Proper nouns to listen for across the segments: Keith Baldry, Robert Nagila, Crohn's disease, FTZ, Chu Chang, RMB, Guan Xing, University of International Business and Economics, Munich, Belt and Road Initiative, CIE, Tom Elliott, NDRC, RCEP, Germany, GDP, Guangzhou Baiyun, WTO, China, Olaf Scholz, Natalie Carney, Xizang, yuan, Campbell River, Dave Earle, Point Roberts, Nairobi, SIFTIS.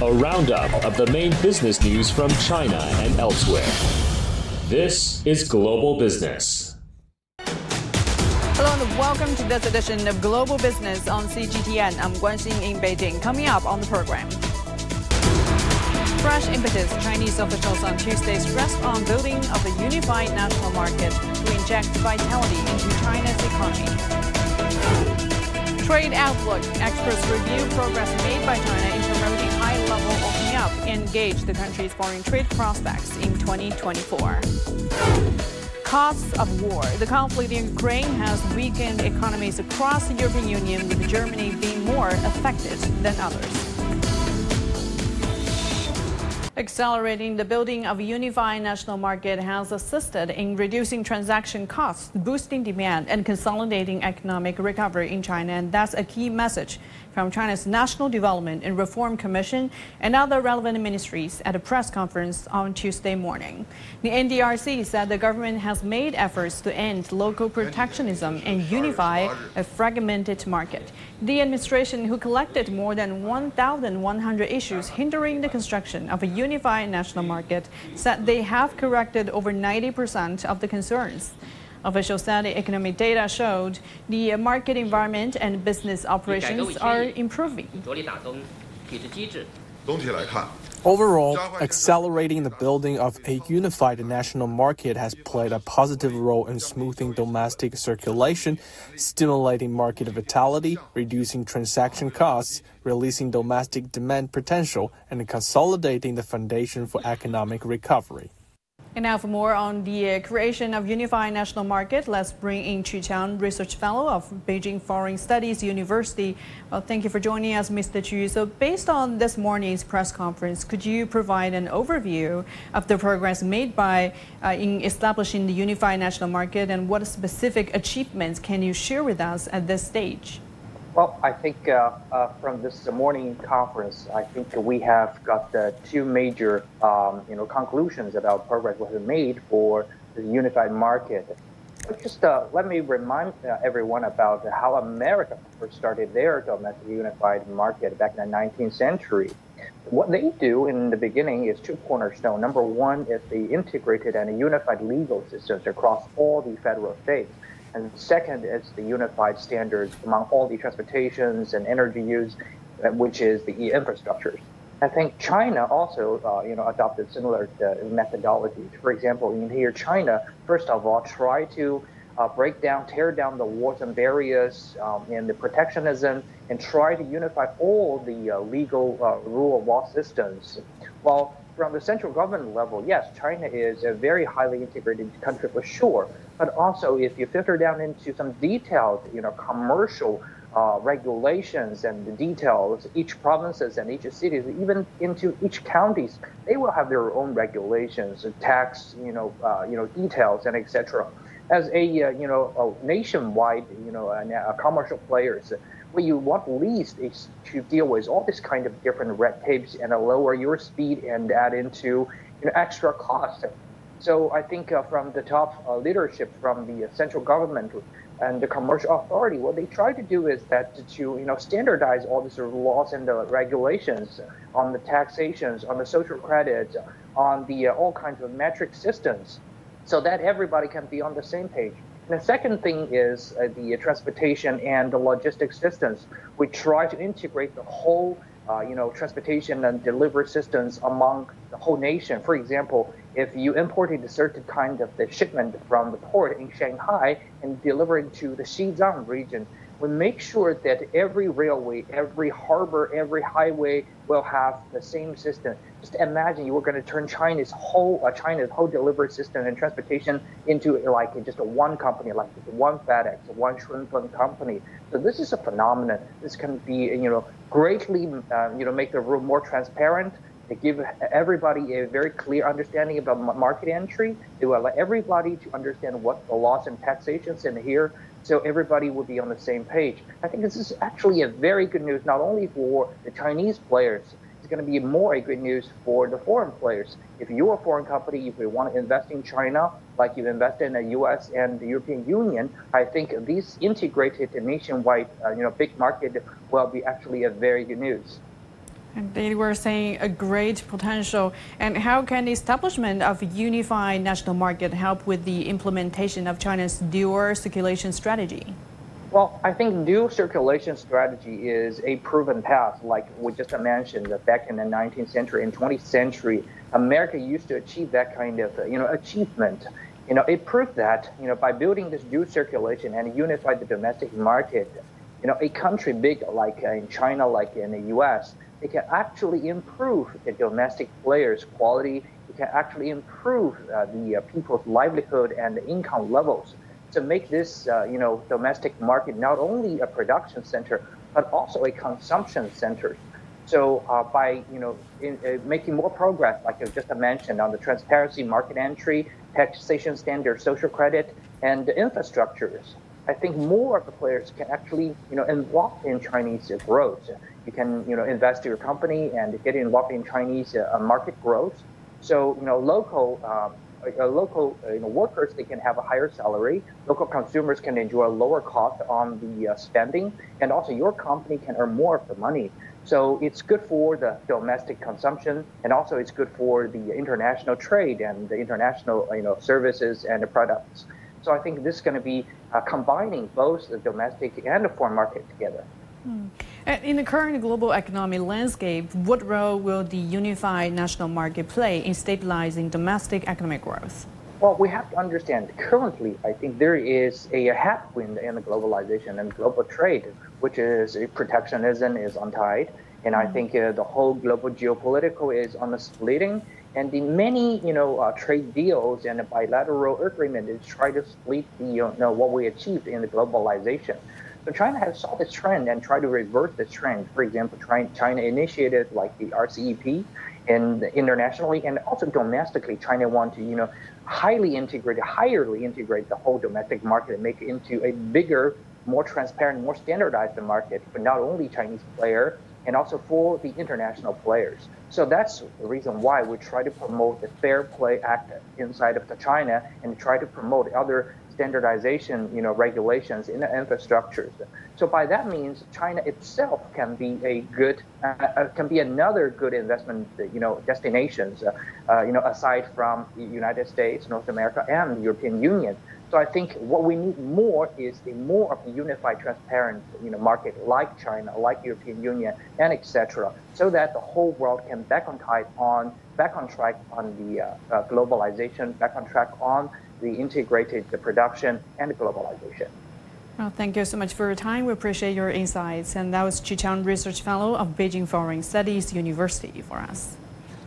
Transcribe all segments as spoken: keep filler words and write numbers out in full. A roundup of the main business news from China and elsewhere. This is Global Business. Hello and welcome to this edition of Global Business on C G T N. I'm Guan Xing in Beijing. Coming up on the program. Fresh impetus, Chinese officials on Tuesday stressed on building of a unified national market to inject vitality into China's economy. Trade outlook, experts review progress made by China in promoting high-level opening up and gauge the country's foreign trade prospects in twenty twenty-four. Costs of war, the conflict in Ukraine has weakened economies across the European Union, with Germany being more affected than others. Accelerating the building of a unified national market has assisted in reducing transaction costs, boosting demand, and consolidating economic recovery in China. And that's a key message from China's National Development and Reform Commission and other relevant ministries at a press conference on Tuesday morning. The N D R C said the government has made efforts to end local protectionism and unify a fragmented market. The administration, who collected more than one thousand one hundred issues hindering the construction of a unified Unified national market, said they have corrected over ninety percent of the concerns. Officials said economic data showed the market environment and business operations are improving. Overall, accelerating the building of a unified national market has played a positive role in smoothing domestic circulation, stimulating market vitality, reducing transaction costs, releasing domestic demand potential, and consolidating the foundation for economic recovery. And now for more on the creation of unified national market, let's bring in Chu Chang, Research Fellow of Beijing Foreign Studies University. Well, thank you for joining us, Mister Chu. So based on this morning's press conference, could you provide an overview of the progress made by uh, in establishing the unified national market, and what specific achievements can you share with us at this stage? Well, I think uh, uh, from this morning conference, I think we have got uh, two major, um, you know, conclusions about progress we have made for the unified market. But just uh, let me remind uh, everyone about how America first started their domestic unified market back in the nineteenth century. What they do in the beginning is two cornerstones. Number one is the integrated and unified legal systems across all the federal states. And second is the unified standards among all the transportations and energy use, which is the e-infrastructures. I think China also, uh, you know, adopted similar uh, methodologies. For example, in here, China, first of all, tried to uh, break down, tear down the walls and barriers um, and the protectionism, and try to unify all the uh, legal uh, rule of law systems. Well, from the central government level, yes, China is a very highly integrated country for sure. But also, if you filter down into some detailed, you know, commercial uh, regulations and the details, each provinces and each cities, even into each counties, they will have their own regulations, tax, you know, uh, you know, details, and et cetera. As a uh, you know, a nationwide, you know, a, a commercial players, what you want least is to deal with all this kind of different red tapes and uh, lower your speed and add into, you know, extra cost. So I think uh, from the top uh, leadership, from the central government and the commercial authority, what they try to do is that to, you know, standardize all these sort of laws and the regulations on the taxations, on the social credit, on the uh, all kinds of metric systems, so that everybody can be on the same page. And the second thing is uh, the transportation and the logistics systems. We try to integrate the whole Uh, you know, transportation and delivery systems among the whole nation. For example, if you imported a certain kind of the shipment from the port in Shanghai and deliver it to the Xizang region, we make sure that every railway, every harbor, every highway will have the same system. Just imagine you were going to turn China's whole uh, China's whole delivery system and transportation into like just a one company, like one FedEx, one Shunfeng company. So this is a phenomenon. This can be, you know, greatly uh, you know, make the room more transparent. They give everybody a very clear understanding about market entry. They will allow everybody to understand what the laws and taxations in here, so everybody will be on the same page. I think this is actually a very good news, not only for the Chinese players. It's going to be more a good news for the foreign players. If you're a foreign company, if you want to invest in China, like you invest in the U S and the European Union, I think these integrated nationwide, uh, you know, big market will be actually a very good news. And they were saying a great potential. And how can the establishment of a unified national market help with the implementation of China's dual circulation strategy? Well, I think dual circulation strategy is a proven path, like we just mentioned, back in the nineteenth century and twentieth century, America used to achieve that kind of, you know, achievement. You know, it proved that, you know, by building this dual circulation and unify the domestic market, you know, a country big like in China, like in the U S, it can actually improve the domestic players' quality. It can actually improve uh, the uh, people's livelihood and the income levels to make this, uh, you know, domestic market not only a production center but also a consumption center. So uh, by, you know, in, uh, making more progress, like I just mentioned, on the transparency, market entry, taxation standards, social credit, and the infrastructures, I think more of the players can actually, you know, involve in Chinese growth. You can, you know, invest in your company and get involved in Chinese uh, market growth. So, you know, local, um, uh, local, uh, you know, workers, they can have a higher salary. Local consumers can enjoy a lower cost on the uh, spending, and also your company can earn more of the money. So it's good for the domestic consumption, and also it's good for the international trade and the international, you know, services and the products. So I think this is going to be uh, combining both the domestic and the foreign market together. Mm. And in the current global economic landscape, what role will the unified national market play in stabilizing domestic economic growth? Well, we have to understand currently, I think there is a headwind in the globalization and global trade, which is protectionism is untied. And I think uh, the whole global geopolitical is on the splitting. And in many, you know, uh, trade deals and a bilateral agreement is try to split the, you know, what we achieved in the globalization. So China has saw this trend and tried to reverse this trend. For example, China initiated like the R C E P, and internationally and also domestically, China want to, you know, highly integrate, highly integrate the whole domestic market and make it into a bigger, more transparent, more standardized market for not only Chinese player, and also for the international players. So that's the reason why we try to promote the Fair Play Act inside of the China and try to promote other standardization, you know, regulations in the infrastructures. So by that means, China itself can be a good, uh, can be another good investment, you know, destinations, uh, uh, you know, aside from the United States, North America, and the European Union. So I think what we need more is the more of a unified, transparent, you know, market like China, like European Union, and et cetera, so that the whole world can back on track on back on track on the uh, uh, globalization, back on track on the integrated the production and the globalization. Well, thank you so much for your time. We appreciate your insights. And that was Chu Chang, research fellow of Beijing Foreign Studies University, for us.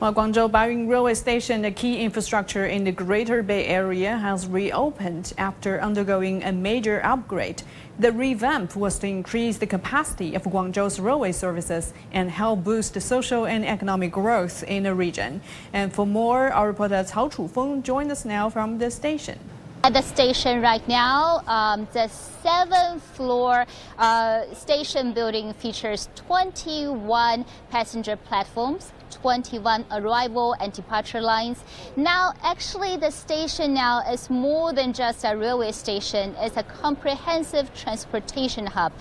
Well, Guangzhou Baiyun Railway Station, a key infrastructure in the Greater Bay Area, has reopened after undergoing a major upgrade. The revamp was to increase the capacity of Guangzhou's railway services and help boost the social and economic growth in the region. And for more, our reporter Cao Chufeng joins us now from the station. At the station right now, um, the seventh floor uh, station building features twenty-one passenger platforms, twenty-one arrival and departure lines. Now, actually, the station now is more than just a railway station. It's a comprehensive transportation hub.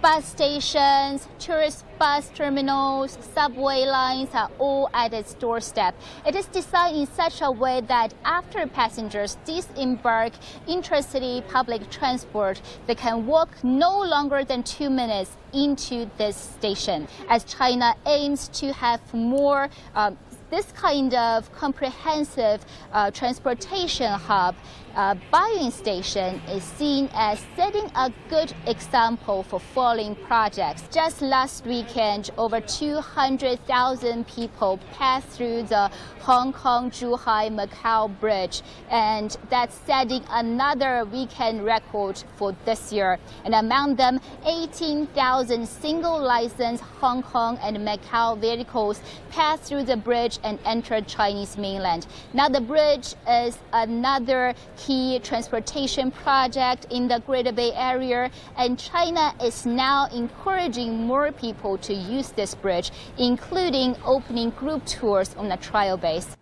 Bus stations, tourist bus terminals, subway lines are all at its doorstep. It is designed in such a way that after passengers disembark intercity public transport, they can walk no longer than two minutes into this station. As China aims to have more um, this kind of comprehensive uh, transportation hub, uh, Baiyun Station is seen as setting a good example for following projects. Just last weekend, over two hundred thousand people passed through the Hong Kong-Zhuhai-Macau Bridge, and that's setting another weekend record for this year. And among them, eighteen thousand single-licensed Hong Kong and Macau vehicles passed through the bridge and entered Chinese mainland. Now the bridge is another key transportation project in the Greater Bay Area, and China is now encouraging more people to use this bridge, including opening group tours on a trial base.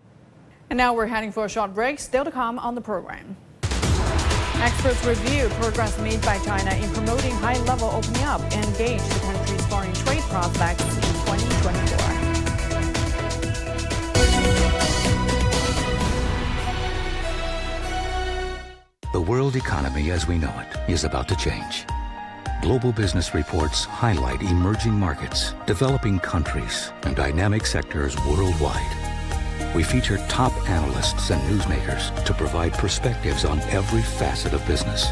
And now we're heading for a short break. Still to come on the program. Experts review progress made by China in promoting high-level opening up and gauge the country's foreign trade prospects in twenty twenty-four. world economy as we know it is about to change. Global business reports highlight emerging markets, developing countries, and dynamic sectors worldwide. We feature top analysts and newsmakers to provide perspectives on every facet of business.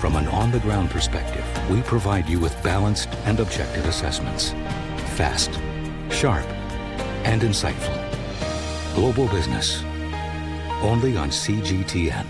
From an on-the-ground perspective, we provide you with balanced and objective assessments. Fast, sharp, and insightful. Global business, only on C G T N.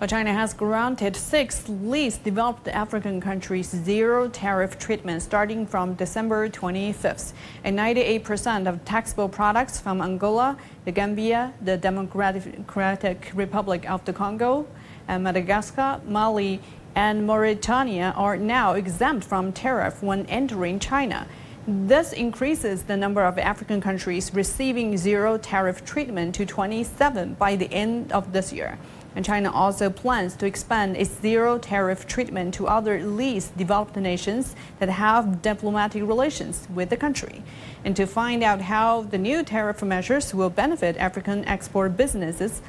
Well, China has granted six least developed African countries zero tariff treatment starting from December twenty-fifth, and ninety-eight percent of taxable products from Angola, the Gambia, the Democratic Republic of the Congo, and Madagascar, Mali, and Mauritania are now exempt from tariff when entering China. This increases the number of African countries receiving zero tariff treatment to twenty-seven by the end of this year. And China also plans to expand its zero tariff treatment to other least developed nations that have diplomatic relations with the country. And to find out how the new tariff measures will benefit African export businesses,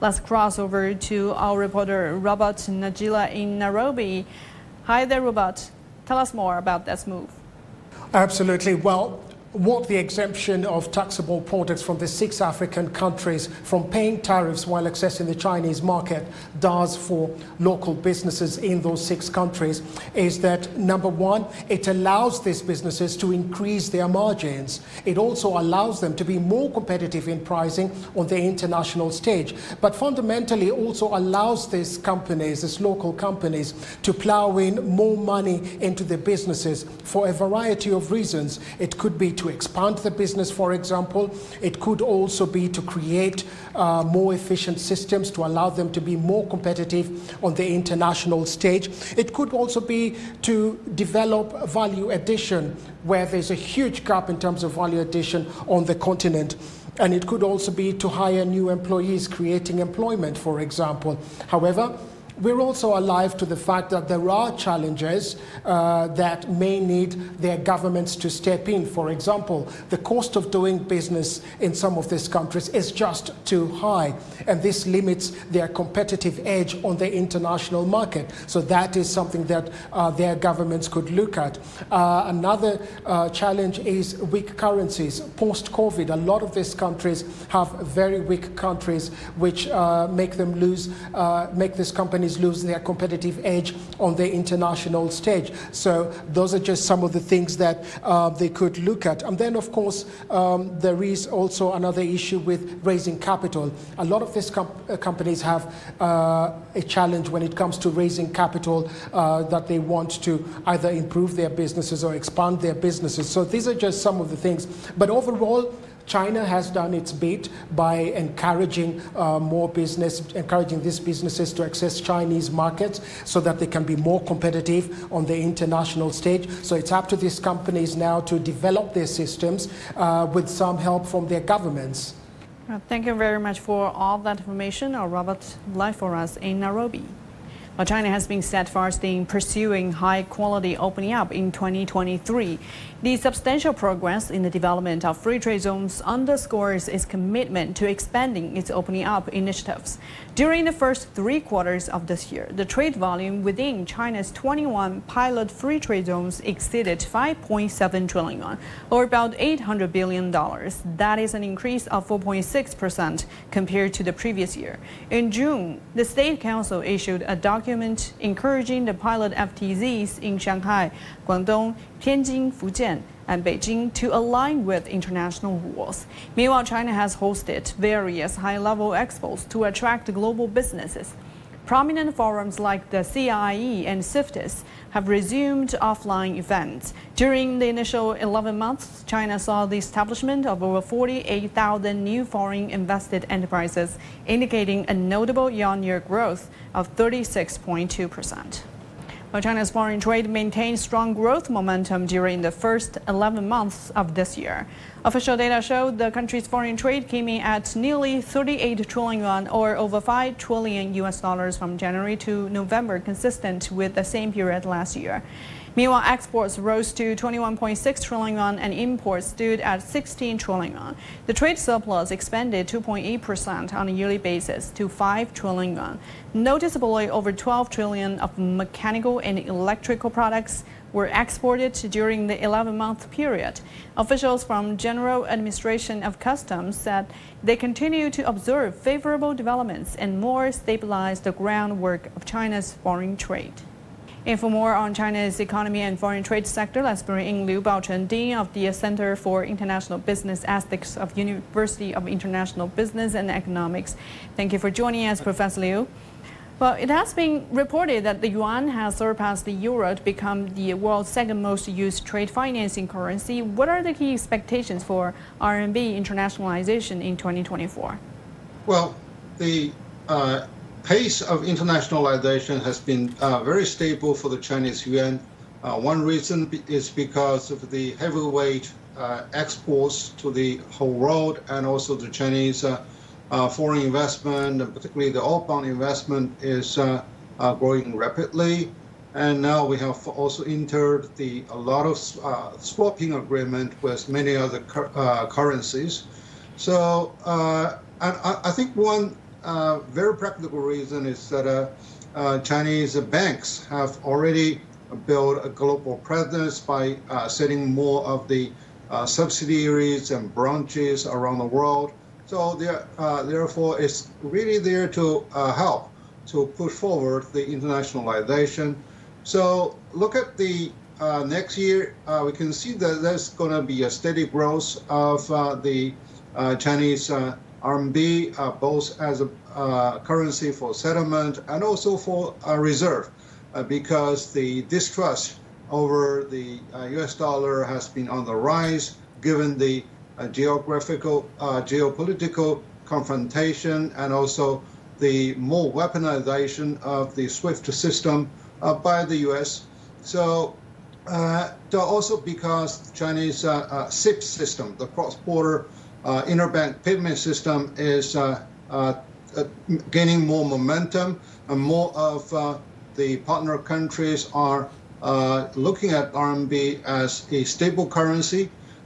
let's cross over to our reporter Robert Nagila in Nairobi. Hi there, Robert. Tell us more about this move. Absolutely. Well, what the exemption of taxable products from the six African countries from paying tariffs while accessing the Chinese market does for local businesses in those six countries is that, number one, it allows these businesses to increase their margins. It also allows them to be more competitive in pricing on the international stage, but fundamentally also allows these companies, these local companies, to plow in more money into the businesses for a variety of reasons. It could be to expand the business, for example. It could also be to create uh, more efficient systems to allow them to be more competitive on the international stage. It could also be to develop value addition, where there's a huge gap in terms of value addition on the continent. And it could also be to hire new employees, creating employment, for example. However, we're also alive to the fact that there are challenges uh, that may need their governments to step in. For example, the cost of doing business in some of these countries is just too high, and this limits their competitive edge on the international market. So that is something that uh, their governments could look at. Uh, another uh, challenge is weak currencies. Post-COVID, a lot of these countries have very weak countries, which uh, make them lose, uh, make these companies lose their competitive edge on the international stage. So those are just some of the things that uh, they could look at. And then, of course, um, there is also another issue with raising capital. A lot of these com companies have uh, a challenge when it comes to raising capital uh, that they want to either improve their businesses or expand their businesses. So these are just some of the things. But overall, China has done its bit by encouraging uh, more business, encouraging these businesses to access Chinese markets so that they can be more competitive on the international stage. So it's up to these companies now to develop their systems uh, with some help from their governments. Well, thank you very much for all that information, or Robert, live for us in Nairobi. Well, China has been steadfast in pursuing high-quality opening up in twenty twenty-three. The substantial progress in the development of free trade zones underscores its commitment to expanding its opening up initiatives. During the first three quarters of this year, the trade volume within China's twenty-one pilot free trade zones exceeded five point seven trillion yuan, or about eight hundred billion dollars. That is an increase of four point six percent compared to the previous year. In June, the State Council issued a document encouraging the pilot F T Zs in Shanghai, Guangdong, Tianjin, Fujian, and Beijing to align with international rules. Meanwhile, China has hosted various high-level expos to attract global businesses. Prominent forums like the C I E and SIFTIS have resumed offline events. During the initial eleven months, China saw the establishment of over forty-eight thousand new foreign-invested enterprises, indicating a notable year-on-year growth of thirty-six point two percent. While China's foreign trade maintained strong growth momentum during the first eleven months of this year. Official data showed the country's foreign trade came in at nearly thirty-eight trillion yuan, or over five trillion U S dollars from January to November, consistent with the same period last year. Meanwhile, exports rose to twenty-one point six trillion yuan and imports stood at sixteen trillion yuan. The trade surplus expanded two point eight percent on a yearly basis to five trillion yuan. Noticeably, over twelve trillion of mechanical and electrical products were exported during the eleven-month period. Officials from General Administration of Customs said they continue to observe favorable developments and more stabilize the groundwork of China's foreign trade. And for more on China's economy and foreign trade sector, let's bring in Liu Baocheng, Dean of the Center for International Business Ethics of University of International Business and Economics. Thank you for joining us, Professor Liu. Well, it has been reported that the yuan has surpassed the euro to become the world's second most used trade financing currency. What are the key expectations for R M B internationalization in twenty twenty-four? Well, the uh The pace of internationalization has been uh, very stable for the Chinese yuan. Uh, one reason is because of the heavyweight uh, exports to the whole world, and also the Chinese uh, uh, foreign investment, and particularly the outbound investment, is uh, uh, growing rapidly. And now we have also entered the, a lot of uh, swapping agreement with many other uh, currencies. So uh, I, I think one Uh, very practical reason is that uh, uh, Chinese banks have already built a global presence by uh, setting more of the uh, subsidiaries and branches around the world. So they're, uh, therefore, it's really there to uh, help to push forward the internationalization. So look at the uh, next year, uh, we can see that there's going to be a steady growth of uh, the uh, Chinese uh, R M B, uh, both as a uh, currency for settlement and also for uh, reserve, uh, because the distrust over the uh, U S dollar has been on the rise, given the uh, geographical, uh, geopolitical confrontation, and also the more weaponization of the SWIFT system uh, by the U S. So, uh, also because Chinese uh, uh, S I P system, the cross-border Uh, interbank payment system, is uh, uh, uh, gaining more momentum, and more of uh, the partner countries are uh, looking at R M B as a stable currency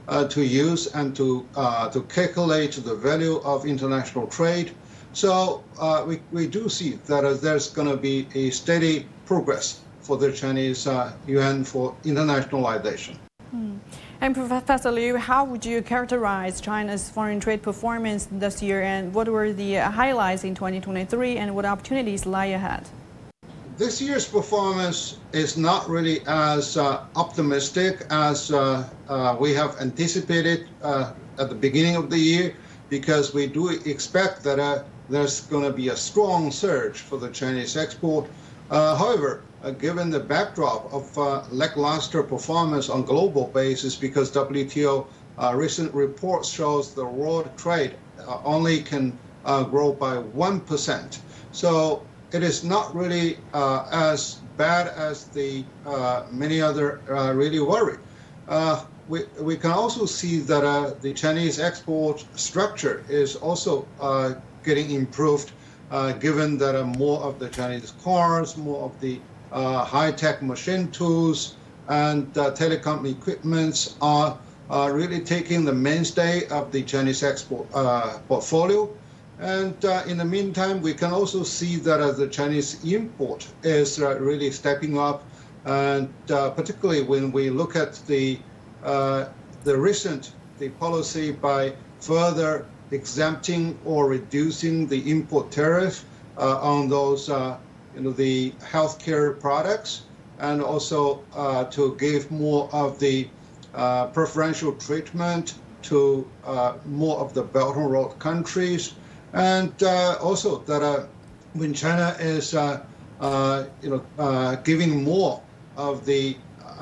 uh, to use and to uh, to calculate the value of international trade. So uh, we we do see that uh, there's going to be a steady progress for the Chinese uh, yuan for internationalization. Mm. And Professor Liu, how would you characterize China's foreign trade performance this year, and what were the highlights in twenty twenty-three, and what opportunities lie ahead? This year's performance is not really as uh, optimistic as uh, uh, we have anticipated uh, at the beginning of the year, because we do expect that uh, there's going to be a strong surge for the Chinese export. Uh, however, Uh, given the backdrop of uh, lackluster performance on global basis, because W T O uh, recent report shows the world trade uh, only can uh, grow by one percent. So it is not really uh, as bad as the uh, many other uh, really worry. Uh, we, we can also see that uh, the Chinese export structure is also uh, getting improved, uh, given that uh, more of the Chinese cars, more of the Uh, high-tech machine tools and uh, telecom equipments are uh, really taking the mainstay of the Chinese export uh, portfolio. And uh, in the meantime, we can also see that uh, the Chinese import is uh, really stepping up, and uh, particularly when we look at the uh, the recent the policy by further exempting or reducing the import tariff uh, on those Uh, You know, the healthcare products, and also uh, to give more of the uh, preferential treatment to uh, more of the Belt and Road countries, and uh, also that uh, when China is uh, uh, you know uh, giving more of the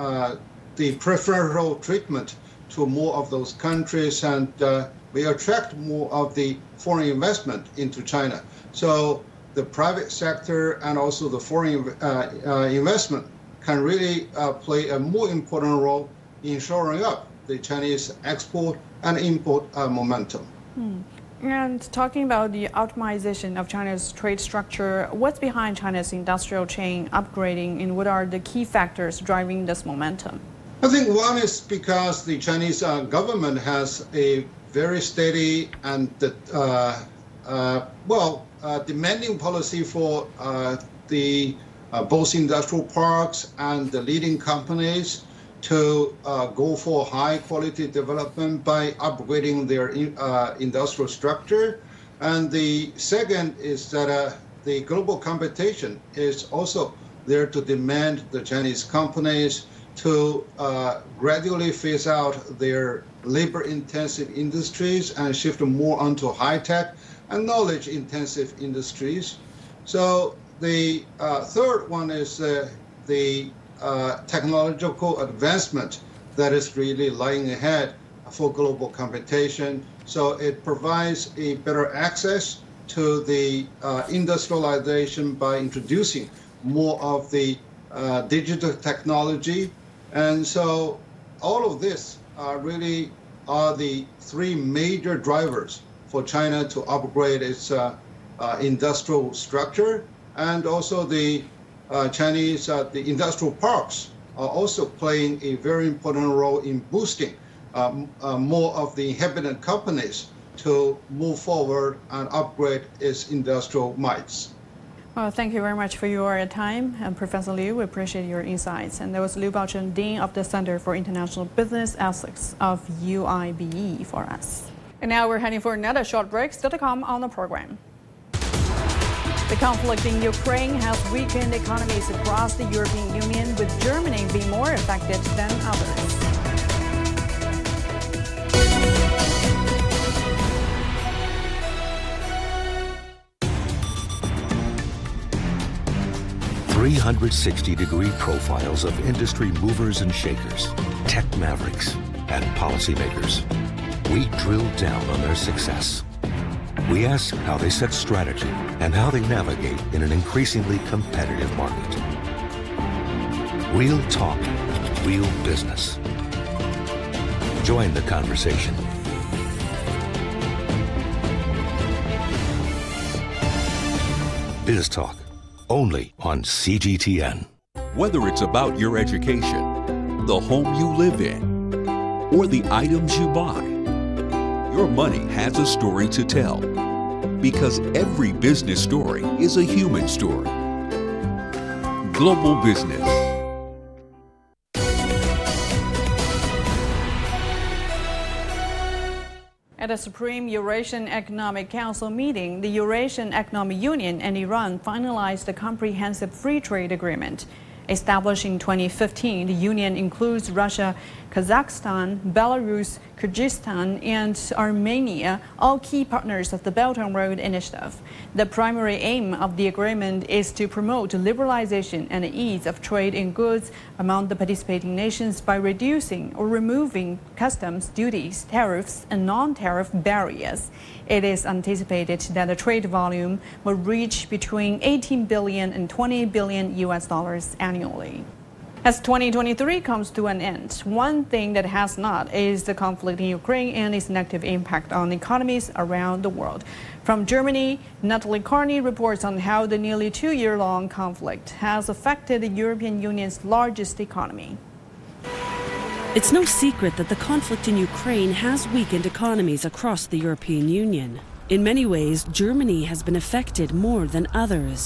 uh, the preferential treatment to more of those countries, and uh, we attract more of the foreign investment into China. So the private sector and also the foreign uh, uh, investment can really uh, play a more important role in shoring up the Chinese export and import uh, momentum. Hmm. And talking about the optimization of China's trade structure, what's behind China's industrial chain upgrading, and what are the key factors driving this momentum? I think one is because the Chinese uh, government has a very steady and uh, uh, well uh, demanding policy for uh, the uh, both industrial parks and the leading companies to uh, go for high quality development by upgrading their in, uh, industrial structure. And the second is that uh, the global competition is also there to demand the Chinese companies to uh, gradually phase out their labor intensive industries and shift more onto high tech and knowledge intensive industries. So the uh, third one is uh, the Uh, technological advancement that is really lying ahead for global competition. So it provides a better access to the uh, industrialization by introducing more of the uh, digital technology. And so all of this uh, really are the three major drivers for China to upgrade its uh, uh, industrial structure, and also the Uh, Chinese, uh, the industrial parks are also playing a very important role in boosting um, uh, more of the inhabitant companies to move forward and upgrade its industrial mights. Well, thank you very much for your time, and Professor Liu, we appreciate your insights. And that was Liu Baocheng, Dean of the Center for International Business Ethics of U I B E for us. And now we're heading for another short break. Still to come on the program. The conflict in Ukraine has weakened economies across the European Union, with Germany being more affected than others. three sixty degree profiles of industry movers and shakers, tech mavericks, and policymakers. We drill down on their success. We ask how they set strategy and how they navigate in an increasingly competitive market. Real talk, real business. Join the conversation. Biz Talk, only on C G T N. Whether it's about your education, the home you live in, or the items you buy, your money has a story to tell, because every business story is a human story. Global Business. At a Supreme Eurasian Economic Council meeting, the Eurasian Economic Union and Iran finalized a comprehensive free trade agreement. Established in twenty fifteen, the union includes Russia, Kazakhstan, Belarus, Kyrgyzstan, and Armenia, all key partners of the Belt and Road Initiative. The primary aim of the agreement is to promote liberalization and the ease of trade in goods among the participating nations by reducing or removing customs duties, tariffs, and non-tariff barriers. It is anticipated that the trade volume will reach between eighteen billion and twenty billion U S dollars annually. As twenty twenty-three comes to an end, one thing that has not is the conflict in Ukraine and its negative impact on economies around the world. From Germany, Natalie Carney reports on how the nearly two-year-long conflict has affected the European Union's largest economy. It's no secret that the conflict in Ukraine has weakened economies across the European Union. In many ways, Germany has been affected more than others.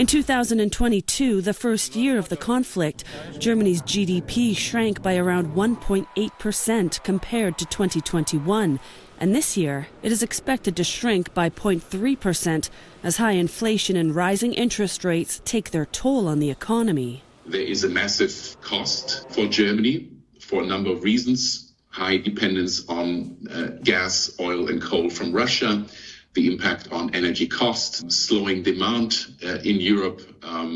In two thousand twenty-two, the first year of the conflict, Germany's G D P shrank by around one point eight percent compared to twenty twenty-one, and this year it is expected to shrink by zero point three percent as high inflation and rising interest rates take their toll on the economy. There is a massive cost for Germany for a number of reasons: high dependence on uh, gas, oil and coal from Russia, the impact on energy costs, slowing demand uh, in Europe, um,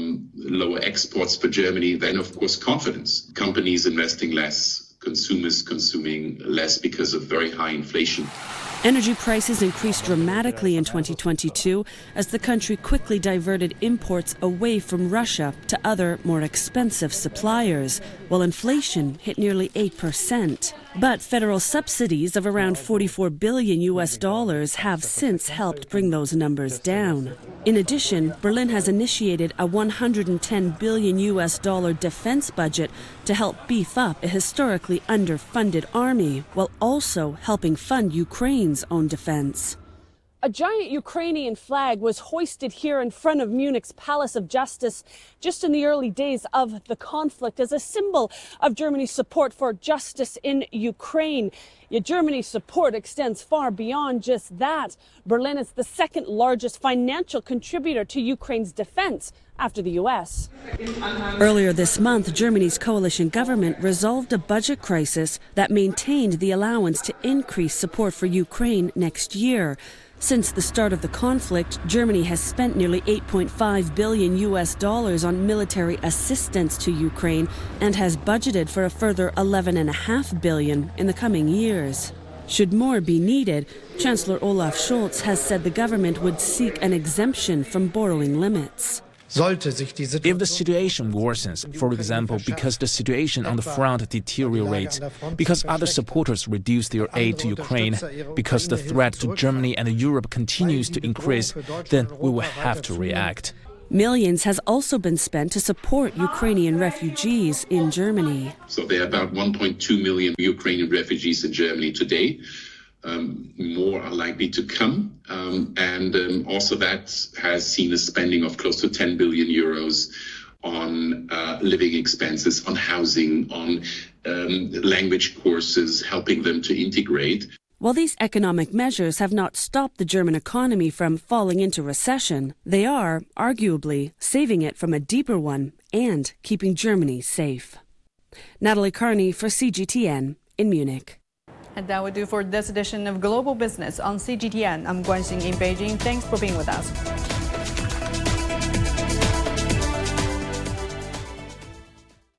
lower exports for Germany, then of course confidence, companies investing less, consumers consuming less because of very high inflation. Energy prices increased dramatically in twenty twenty-two as the country quickly diverted imports away from Russia to other, more expensive suppliers, while inflation hit nearly eight percent. But federal subsidies of around forty-four billion U S dollars have since helped bring those numbers down. In addition, Berlin has initiated a one hundred ten billion U S dollar defense budget to help beef up a historically underfunded army, while also helping fund Ukraine own defense. A giant Ukrainian flag was hoisted here in front of Munich's Palace of Justice just in the early days of the conflict as a symbol of Germany's support for justice in Ukraine. Yet Germany's support extends far beyond just that. Berlin is the second largest financial contributor to Ukraine's defense after the U S. Earlier this month, Germany's coalition government resolved a budget crisis that maintained the allowance to increase support for Ukraine next year. Since the start of the conflict, Germany has spent nearly eight point five billion U S dollars on military assistance to Ukraine and has budgeted for a further eleven point five billion in the coming years. Should more be needed, Chancellor Olaf Scholz has said the government would seek an exemption from borrowing limits. If the situation worsens, for example, because the situation on the front deteriorates, because other supporters reduce their aid to Ukraine, because the threat to Germany and Europe continues to increase, then we will have to react. Millions has also been spent to support Ukrainian refugees in Germany. So there are about one point two million Ukrainian refugees in Germany today. Um, more are likely to come, um, and um, also that has seen a spending of close to ten billion euros on uh, living expenses, on housing, on um, language courses, helping them to integrate. While these economic measures have not stopped the German economy from falling into recession, they are, arguably, saving it from a deeper one and keeping Germany safe. Natalie Carney for C G T N in Munich. And that will do for this edition of Global Business on C G T N. I'm Guan Xing in Beijing. Thanks for being with us.